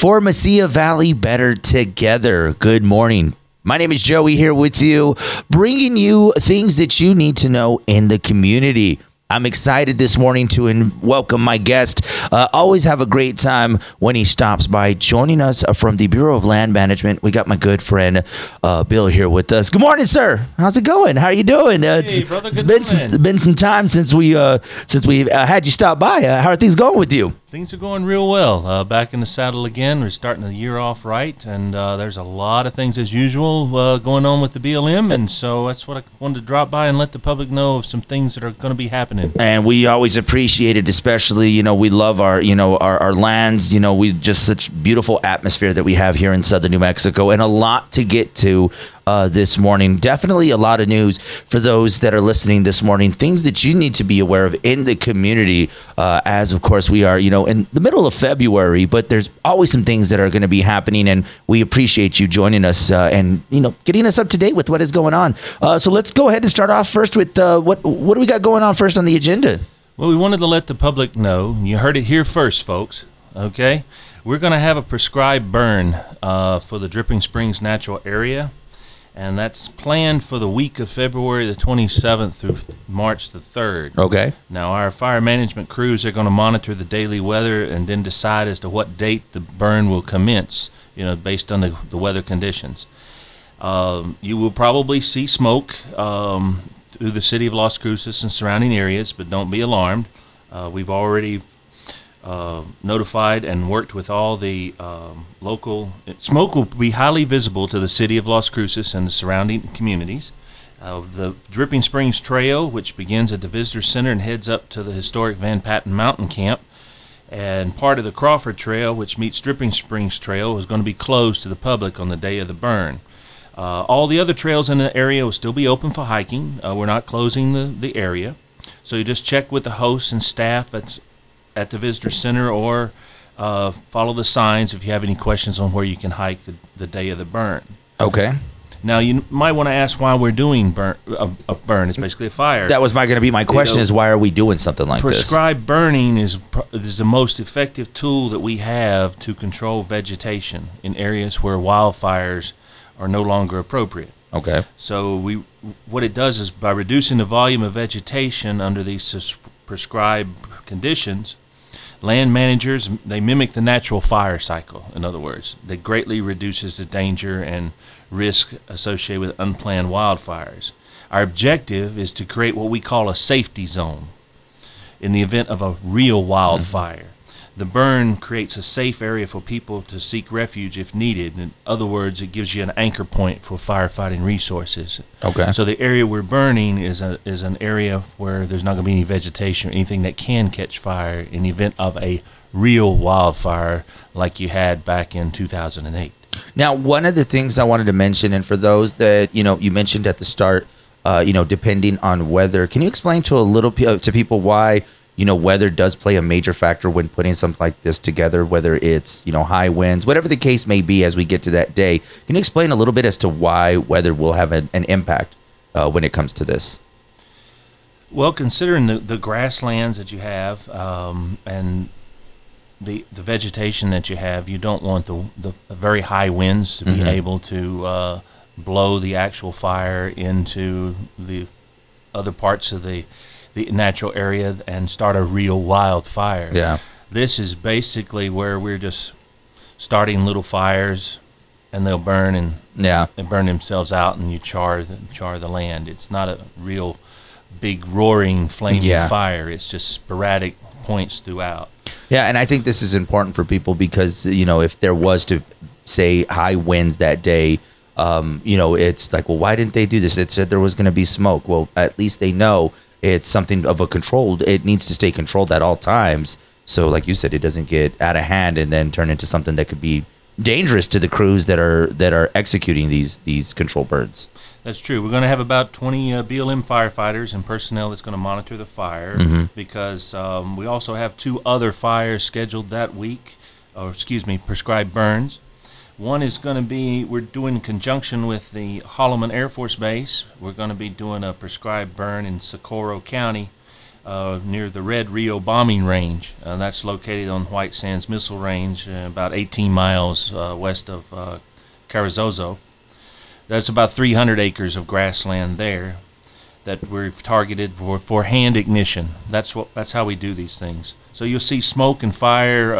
for Mesilla Valley Better Together. Good morning. My name is Joey here with you, bringing you things that you need to know in the community. I'm excited this morning to welcome my guest. Always have a great time when he stops by. Joining us from the Bureau of Land Management, we got my good friend Bill here with us. Good morning, sir. How's it going? How are you doing? Hey, brother, it's been some time since we had you stop by. How are things going with you? Things are going real well. Back in the saddle again. We're starting the year off right, and there's a lot of things as usual going on with the BLM, and so that's what I wanted to drop by and let the public know of some things that are going to be happening. And we always appreciate it, especially, you know, we love our lands, you know, we just such beautiful atmosphere that we have here in southern New Mexico, and a lot to get to this morning. Definitely a lot of news for those that are listening this morning, things that you need to be aware of in the community, as of course we are, you know, in the middle of February, but there's always some things that are going to be happening, and we appreciate you joining us and, you know, getting us up to date with what is going on. So let's go ahead and start off first with what do we got going on first on the agenda? Well, we wanted to let the public know, you heard it here first, folks, okay? We're going to have a prescribed burn for the Dripping Springs Natural Area, and that's planned for the week of February the 27th through March the 3rd. Okay. Now, our fire management crews are going to monitor the daily weather and then decide as to what date the burn will commence, you know, based on the weather conditions. You will probably see smoke through the city of Las Cruces and surrounding areas, but don't be alarmed. We've already notified and worked with all the local. Smoke will be highly visible to the city of Las Cruces and the surrounding communities. The Dripping Springs Trail, which begins at the Visitor Center and heads up to the historic Van Patten Mountain Camp, and part of the Crawford Trail, which meets Dripping Springs Trail, is going to be closed to the public on the day of the burn. All the other trails in the area will still be open for hiking. We're not closing the area. So you just check with the hosts and staff at the visitor center, or follow the signs if you have any questions on where you can hike the day of the burn. Okay. Now, you might want to ask why we're doing a burn. It's basically a fire. That was going to be my question, is why are we doing something like this? Prescribed burning is the most effective tool that we have to control vegetation in areas where wildfires are no longer appropriate. Okay. So what it does is, by reducing the volume of vegetation under these prescribed conditions, land managers, they mimic the natural fire cycle. In other words, that greatly reduces the danger and risk associated with unplanned wildfires. Our objective is to create what we call a safety zone in the event of a real wildfire. The burn creates a safe area for people to seek refuge if needed. In other words, it gives you an anchor point for firefighting resources. Okay. So the area we're burning is an area where there's not going to be any vegetation or anything that can catch fire in the event of a real wildfire like you had back in 2008. Now, one of the things I wanted to mention, and for those that, you know, you mentioned at the start, you know, depending on weather, can you explain to people why, you know, weather does play a major factor when putting something like this together, whether it's, you know, high winds, whatever the case may be as we get to that day. Can you explain a little bit as to why weather will have an impact when it comes to this? Well, considering the grasslands that you have and the vegetation that you have, you don't want the very high winds to be able to blow the actual fire into the other parts of the natural area and start a real wildfire. Yeah. This is basically where we're just starting little fires, and they'll burn and they burn themselves out, and you char the land. It's not a real big roaring flaming fire. It's just sporadic points throughout. Yeah, and I think this is important for people because, you know, if there was to say high winds that day, you know, it's like, well, why didn't they do this? It said there was going to be smoke. Well, at least they know it's something of a controlled, it needs to stay controlled at all times. So like you said, it doesn't get out of hand and then turn into something that could be dangerous to the crews that are executing these control burns. That's true. We're going to have about 20 BLM firefighters and personnel that's going to monitor the fire, because we also have two other fires scheduled that week, prescribed burns. One is going to be, we're doing in conjunction with the Holloman Air Force Base. We're going to be doing a prescribed burn in Socorro County near the Red Rio Bombing Range. That's located on White Sands Missile Range, about 18 miles west of Carrizozo. That's about 300 acres of grassland there that we've targeted for hand ignition. That's how we do these things. So you'll see smoke and fire.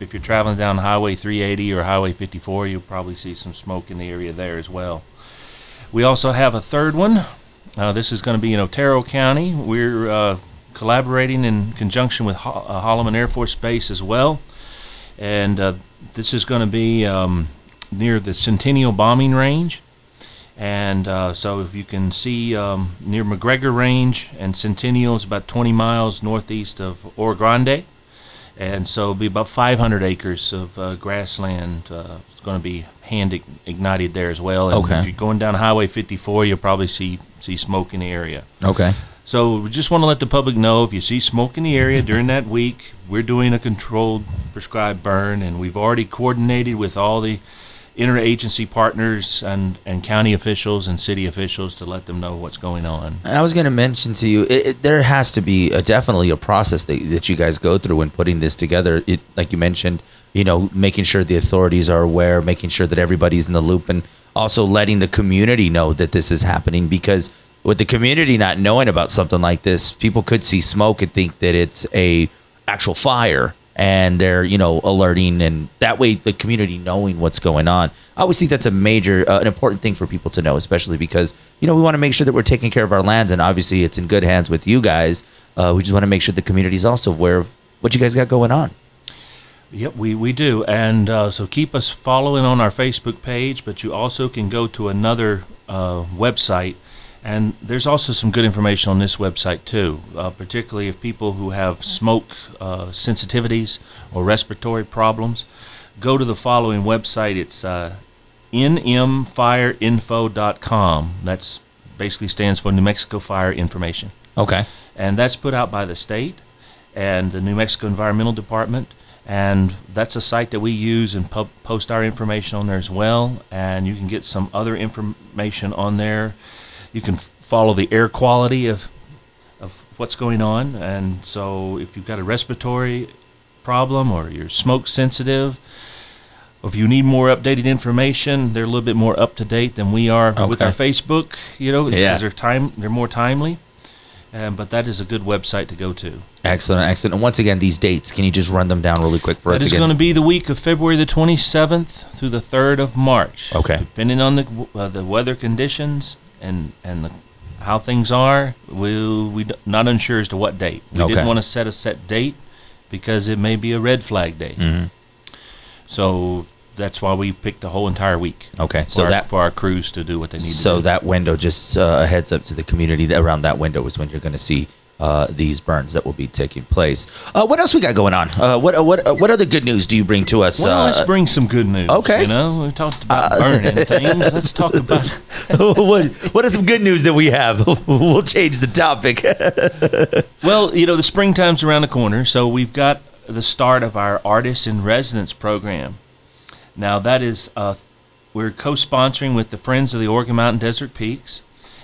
If you're traveling down Highway 380 or Highway 54, you'll probably see some smoke in the area there as well. We also have a third one. This is going to be in Otero County. We're collaborating in conjunction with Holloman Air Force Base as well. And this is going to be near the Centennial Bombing Range. And so if you can see near McGregor Range and Centennial, it's about 20 miles northeast of Oro Grande. And so it'll be about 500 acres of grassland. It's going to be hand ignited there as well. And okay. If you're going down Highway 54, you'll probably see smoke in the area. Okay. So we just want to let the public know, if you see smoke in the area during that week, we're doing a controlled prescribed burn, and we've already coordinated with all the interagency partners and county officials and city officials to let them know what's going on. I was going to mention to you, there has to be definitely a process that you guys go through when putting this together. It, like you mentioned, making sure the authorities are aware, making sure that everybody's in the loop, and also letting the community know that this is happening, because with the community not knowing about something like this, people could see smoke and think that it's a actual fire, and they're, alerting, and that way the community knowing what's going on. I always think that's a major, an important thing for people to know, especially because, we want to make sure that we're taking care of our lands, and obviously it's in good hands with you guys. We just want to make sure the community is also aware of what you guys got going on. Yep, we do. And so keep us following on our Facebook page, but you also can go to another website. And there's also some good information on this website too, particularly if people who have smoke sensitivities or respiratory problems. Go to the following website. It's nmfireinfo.com. That's basically stands for New Mexico Fire Information. Okay. And that's put out by the state and the New Mexico Environmental Department. And that's a site that we use and post our information on there as well. And you can get some other information on there. You can follow the air quality of what's going on. And so if you've got a respiratory problem or you're smoke sensitive, or if you need more updated information, they're a little bit more up to date than we are with our Facebook, because they're more timely. But that is a good website to go to. Excellent. And once again, these dates, can you just run them down really quick for us again? That is going to be the week of February the 27th through the 3rd of March. Okay. Depending on the weather conditions and how things are, we're not unsure as to what date. We didn't want to set a set date because it may be a red flag day. Mm-hmm. So that's why we picked the whole entire week. Okay, for our crews to do what they need to do. So that window, just a heads up to the community, around that window is when you're going to see these burns that will be taking place. What else we got going on? What other good news do you bring to us? Well, let's bring some good news. Okay. We talked about burning things. Let's talk about what are some good news that we have? We'll change the topic. Well, the springtime's around the corner, so we've got the start of our Artists in Residence program. Now, that is, we're co-sponsoring with the Friends of the Organ Mountain Desert Peaks,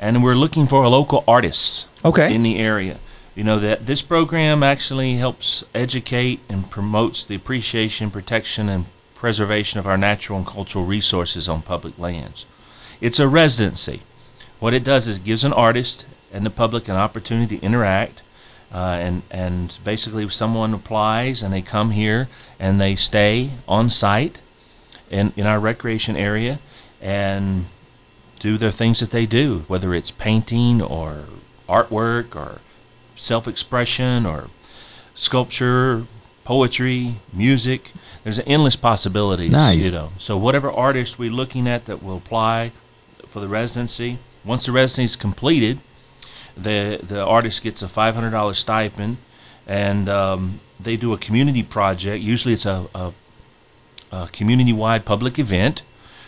and we're looking for local artists in the area. That this program actually helps educate and promotes the appreciation, protection, and preservation of our natural and cultural resources on public lands. It's a residency. What it does is it gives an artist and the public an opportunity to interact. And basically, someone applies, and they come here, and they stay on site in our recreation area and do their things that they do, whether it's painting or artwork or self-expression or sculpture, poetry, music. There's endless possibilities. Nice. So whatever artist we're looking at that will apply for the residency, once the residency is completed, the artist gets a $500 stipend, and they do a community project. Usually it's a community-wide public event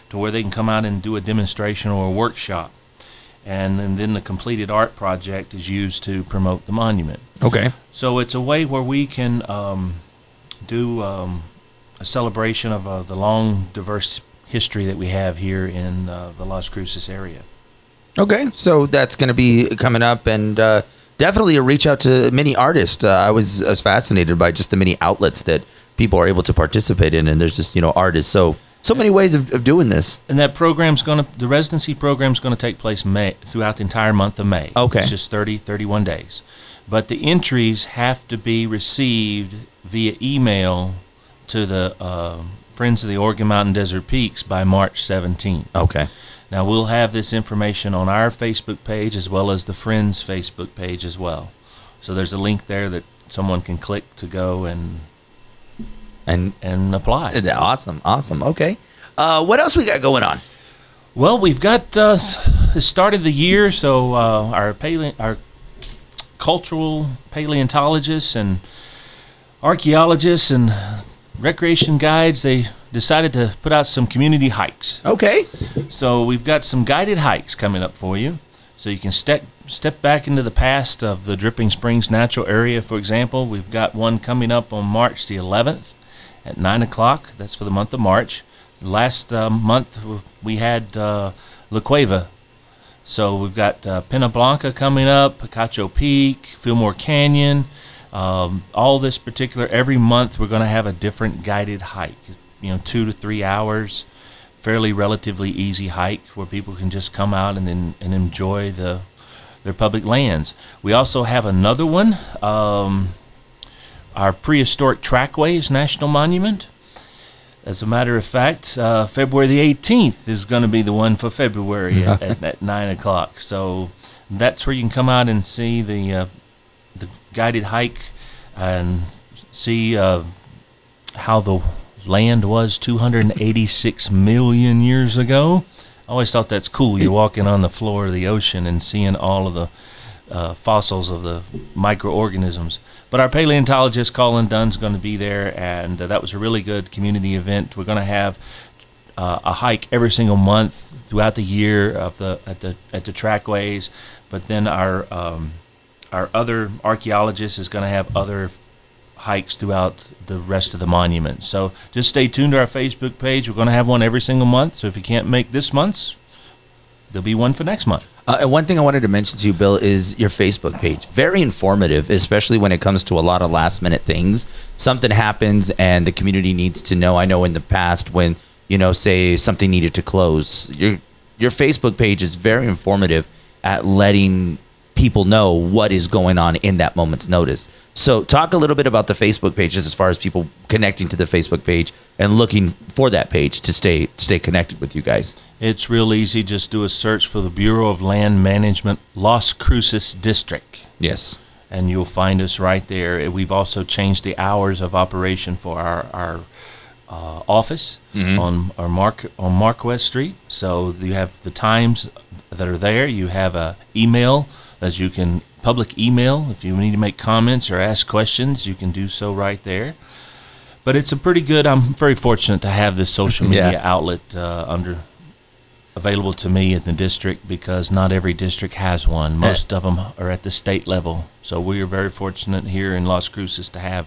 to where they can come out and do a demonstration or a workshop. And then the completed art project is used to promote the monument. Okay. So it's a way where we can do a celebration of the long, diverse history that we have here in the Las Cruces area. Okay, so that's going to be coming up, and definitely a reach out to many artists. I was fascinated by just the many outlets that people are able to participate in, and there's just, you know, artists. So many ways of doing this. And that program's going to, the residency program's going to take place throughout the entire month of May. Okay. It's just 31 days. But the entries have to be received via email to the Friends of the Organ Mountain Desert Peaks by March 17th. Okay. Now, we'll have this information on our Facebook page as well as the Friends Facebook page as well. So there's a link there that someone can click to go and apply. Awesome. Okay. What else we got going on? Well, we've got the start of the year, so our cultural paleontologists and archaeologists and recreation guides, they decided to put out some community hikes. Okay. So we've got some guided hikes coming up for you. So you can step back into the past of the Dripping Springs Natural Area, for example. We've got one coming up on March the 11th at 9 o'clock. That's for the month of March. Last month we had La Cueva. So we've got Pena Blanca coming up, Picacho Peak, Fillmore Canyon. All this particular, every month we're going to have a different guided hike. You know, 2 to 3 hours, fairly relatively easy hike where people can just come out and enjoy their public lands. We also have another one, our Prehistoric Trackways National Monument. As a matter of fact, February the 18th is going to be the one for February at 9 o'clock. So that's where you can come out and see the guided hike and see how the land was 286 million years ago. I always thought that's cool. You're walking on the floor of the ocean and seeing all of the fossils of the microorganisms. But our paleontologist Colin Dunn's going to be there, and that was a really good community event. We're going to have a hike every single month throughout the year at the trackways. But then our other archaeologist is going to have other hikes throughout the rest of the monument. So just stay tuned to our Facebook page. We're going to have one every single month. So if you can't make this month's, there'll be one for next month. And one thing I wanted to mention to you, Bill, is your Facebook page. Very informative, especially when it comes to a lot of last-minute things. Something happens and the community needs to know. I know in the past when, you know, say something needed to close, your Facebook page is very informative at letting people know what is going on in that moment's notice. So talk a little bit about the Facebook page as far as people connecting to the Facebook page and looking for that page to stay connected with you guys. It's real easy. Just do a search for the Bureau of Land Management, Las Cruces District. Yes. And you'll find us right there. We've also changed the hours of operation for our office on Mark West Street. So you have the times that are there. You have an email that you can public email. If you need to make comments or ask questions, you can do so right there. But it's a pretty good, I'm very fortunate to have this social media outlet available to me in the district, because not every district has one. Most of them are at the state level. So we are very fortunate here in Las Cruces to have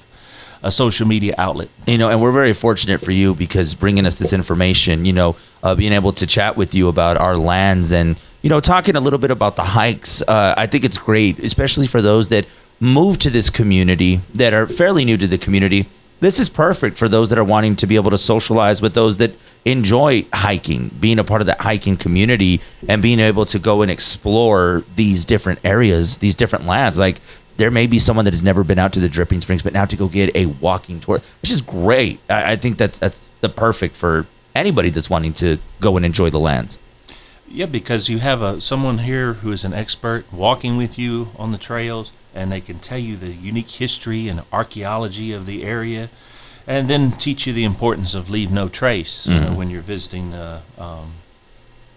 a social media outlet. You know, and we're very fortunate for you, because bringing us this information, you know, being able to chat with you about our lands and, you know, talking a little bit about the hikes. I think it's great, especially for those that move to this community, that are fairly new to the community. This is perfect for those that are wanting to be able to socialize with those that enjoy hiking, being a part of that hiking community and being able to go and explore these different areas, these different lands. Like, there may be someone that has never been out to the Dripping Springs, but now to go get a walking tour, which is great. I think that's the perfect for anybody that's wanting to go and enjoy the lands. Yeah, because you have someone here who is an expert walking with you on the trails, and they can tell you the unique history and archaeology of the area, and then teach you the importance of leave no trace when you're visiting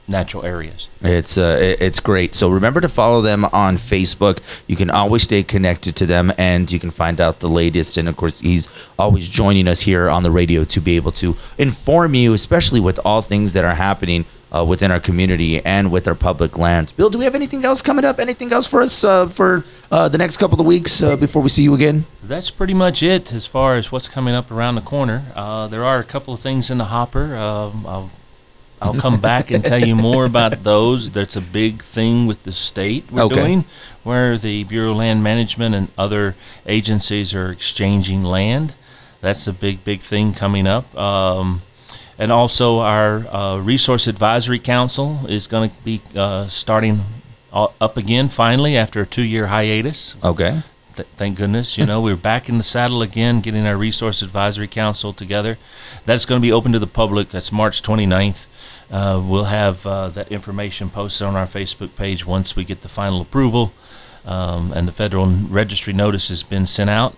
natural areas. It's great. So remember to follow them on Facebook. You can always stay connected to them, and you can find out the latest. And of course, he's always joining us here on the radio to be able to inform you, especially with all things that are happening within our community and with our public lands. Bill, do we have anything else coming up? Anything else for us for the next couple of weeks before we see you again? That's pretty much it as far as what's coming up around the corner. There are a couple of things in the hopper. I'll come back and tell you more about those. That's a big thing with the state we're doing, where the Bureau of Land Management and other agencies are exchanging land. That's a big, big thing coming up. And also our Resource Advisory Council is going to be starting up again finally after a 2-year hiatus. Okay. Thank goodness, you know, we're back in the saddle again, getting our Resource Advisory Council together. That's going to be open to the public. That's March 29th. We'll have that information posted on our Facebook page once we get the final approval. And the Federal Registry notice has been sent out.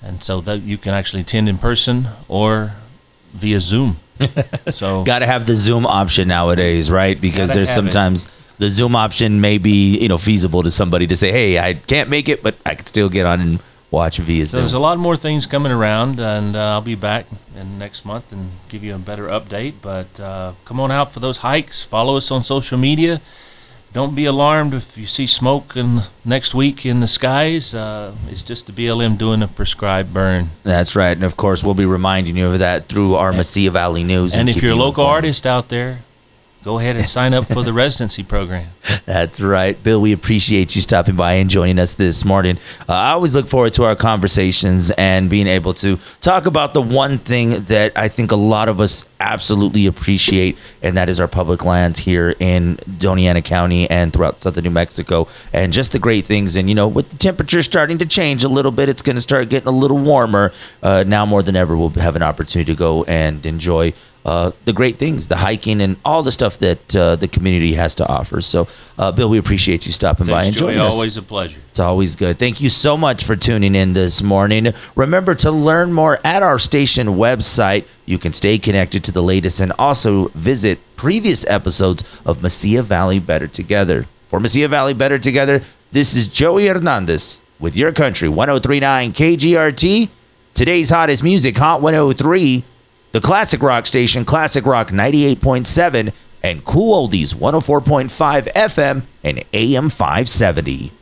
And so that you can actually attend in person or via Zoom. So got to have the Zoom option nowadays, right? Because there's sometimes... The Zoom option may be, you know, feasible to somebody to say, hey, I can't make it, but I can still get on and watch via Zoom. So there's a lot more things coming around, and I'll be back in next month and give you a better update. But come on out for those hikes. Follow us on social media. Don't be alarmed if you see smoke in next week in the skies. It's just the BLM doing a prescribed burn. That's right. And, of course, we'll be reminding you of that through our Mesilla Valley News. And if you're a local artist out there, go ahead and sign up for the residency program. That's right. Bill, we appreciate you stopping by and joining us this morning. I always look forward to our conversations and being able to talk about the one thing that I think a lot of us absolutely appreciate, and that is our public lands here in Doñana County and throughout southern New Mexico, and just the great things. And, you know, with the temperature starting to change a little bit, it's going to start getting a little warmer. Now more than ever, we'll have an opportunity to go and enjoy the great things, the hiking, and all the stuff that the community has to offer. So, Bill, we appreciate you stopping by and joining us. Always a pleasure. It's always good. Thank you so much for tuning in this morning. Remember to learn more at our station website. You can stay connected to the latest and also visit previous episodes of Mesilla Valley Better Together. For Mesilla Valley Better Together, this is Joey Hernandez with Your Country, 103.9 KGRT. Today's hottest music, Hot 103. The Classic Rock Station, Classic Rock 98.7, and Cool Oldies 104.5 FM and AM 570.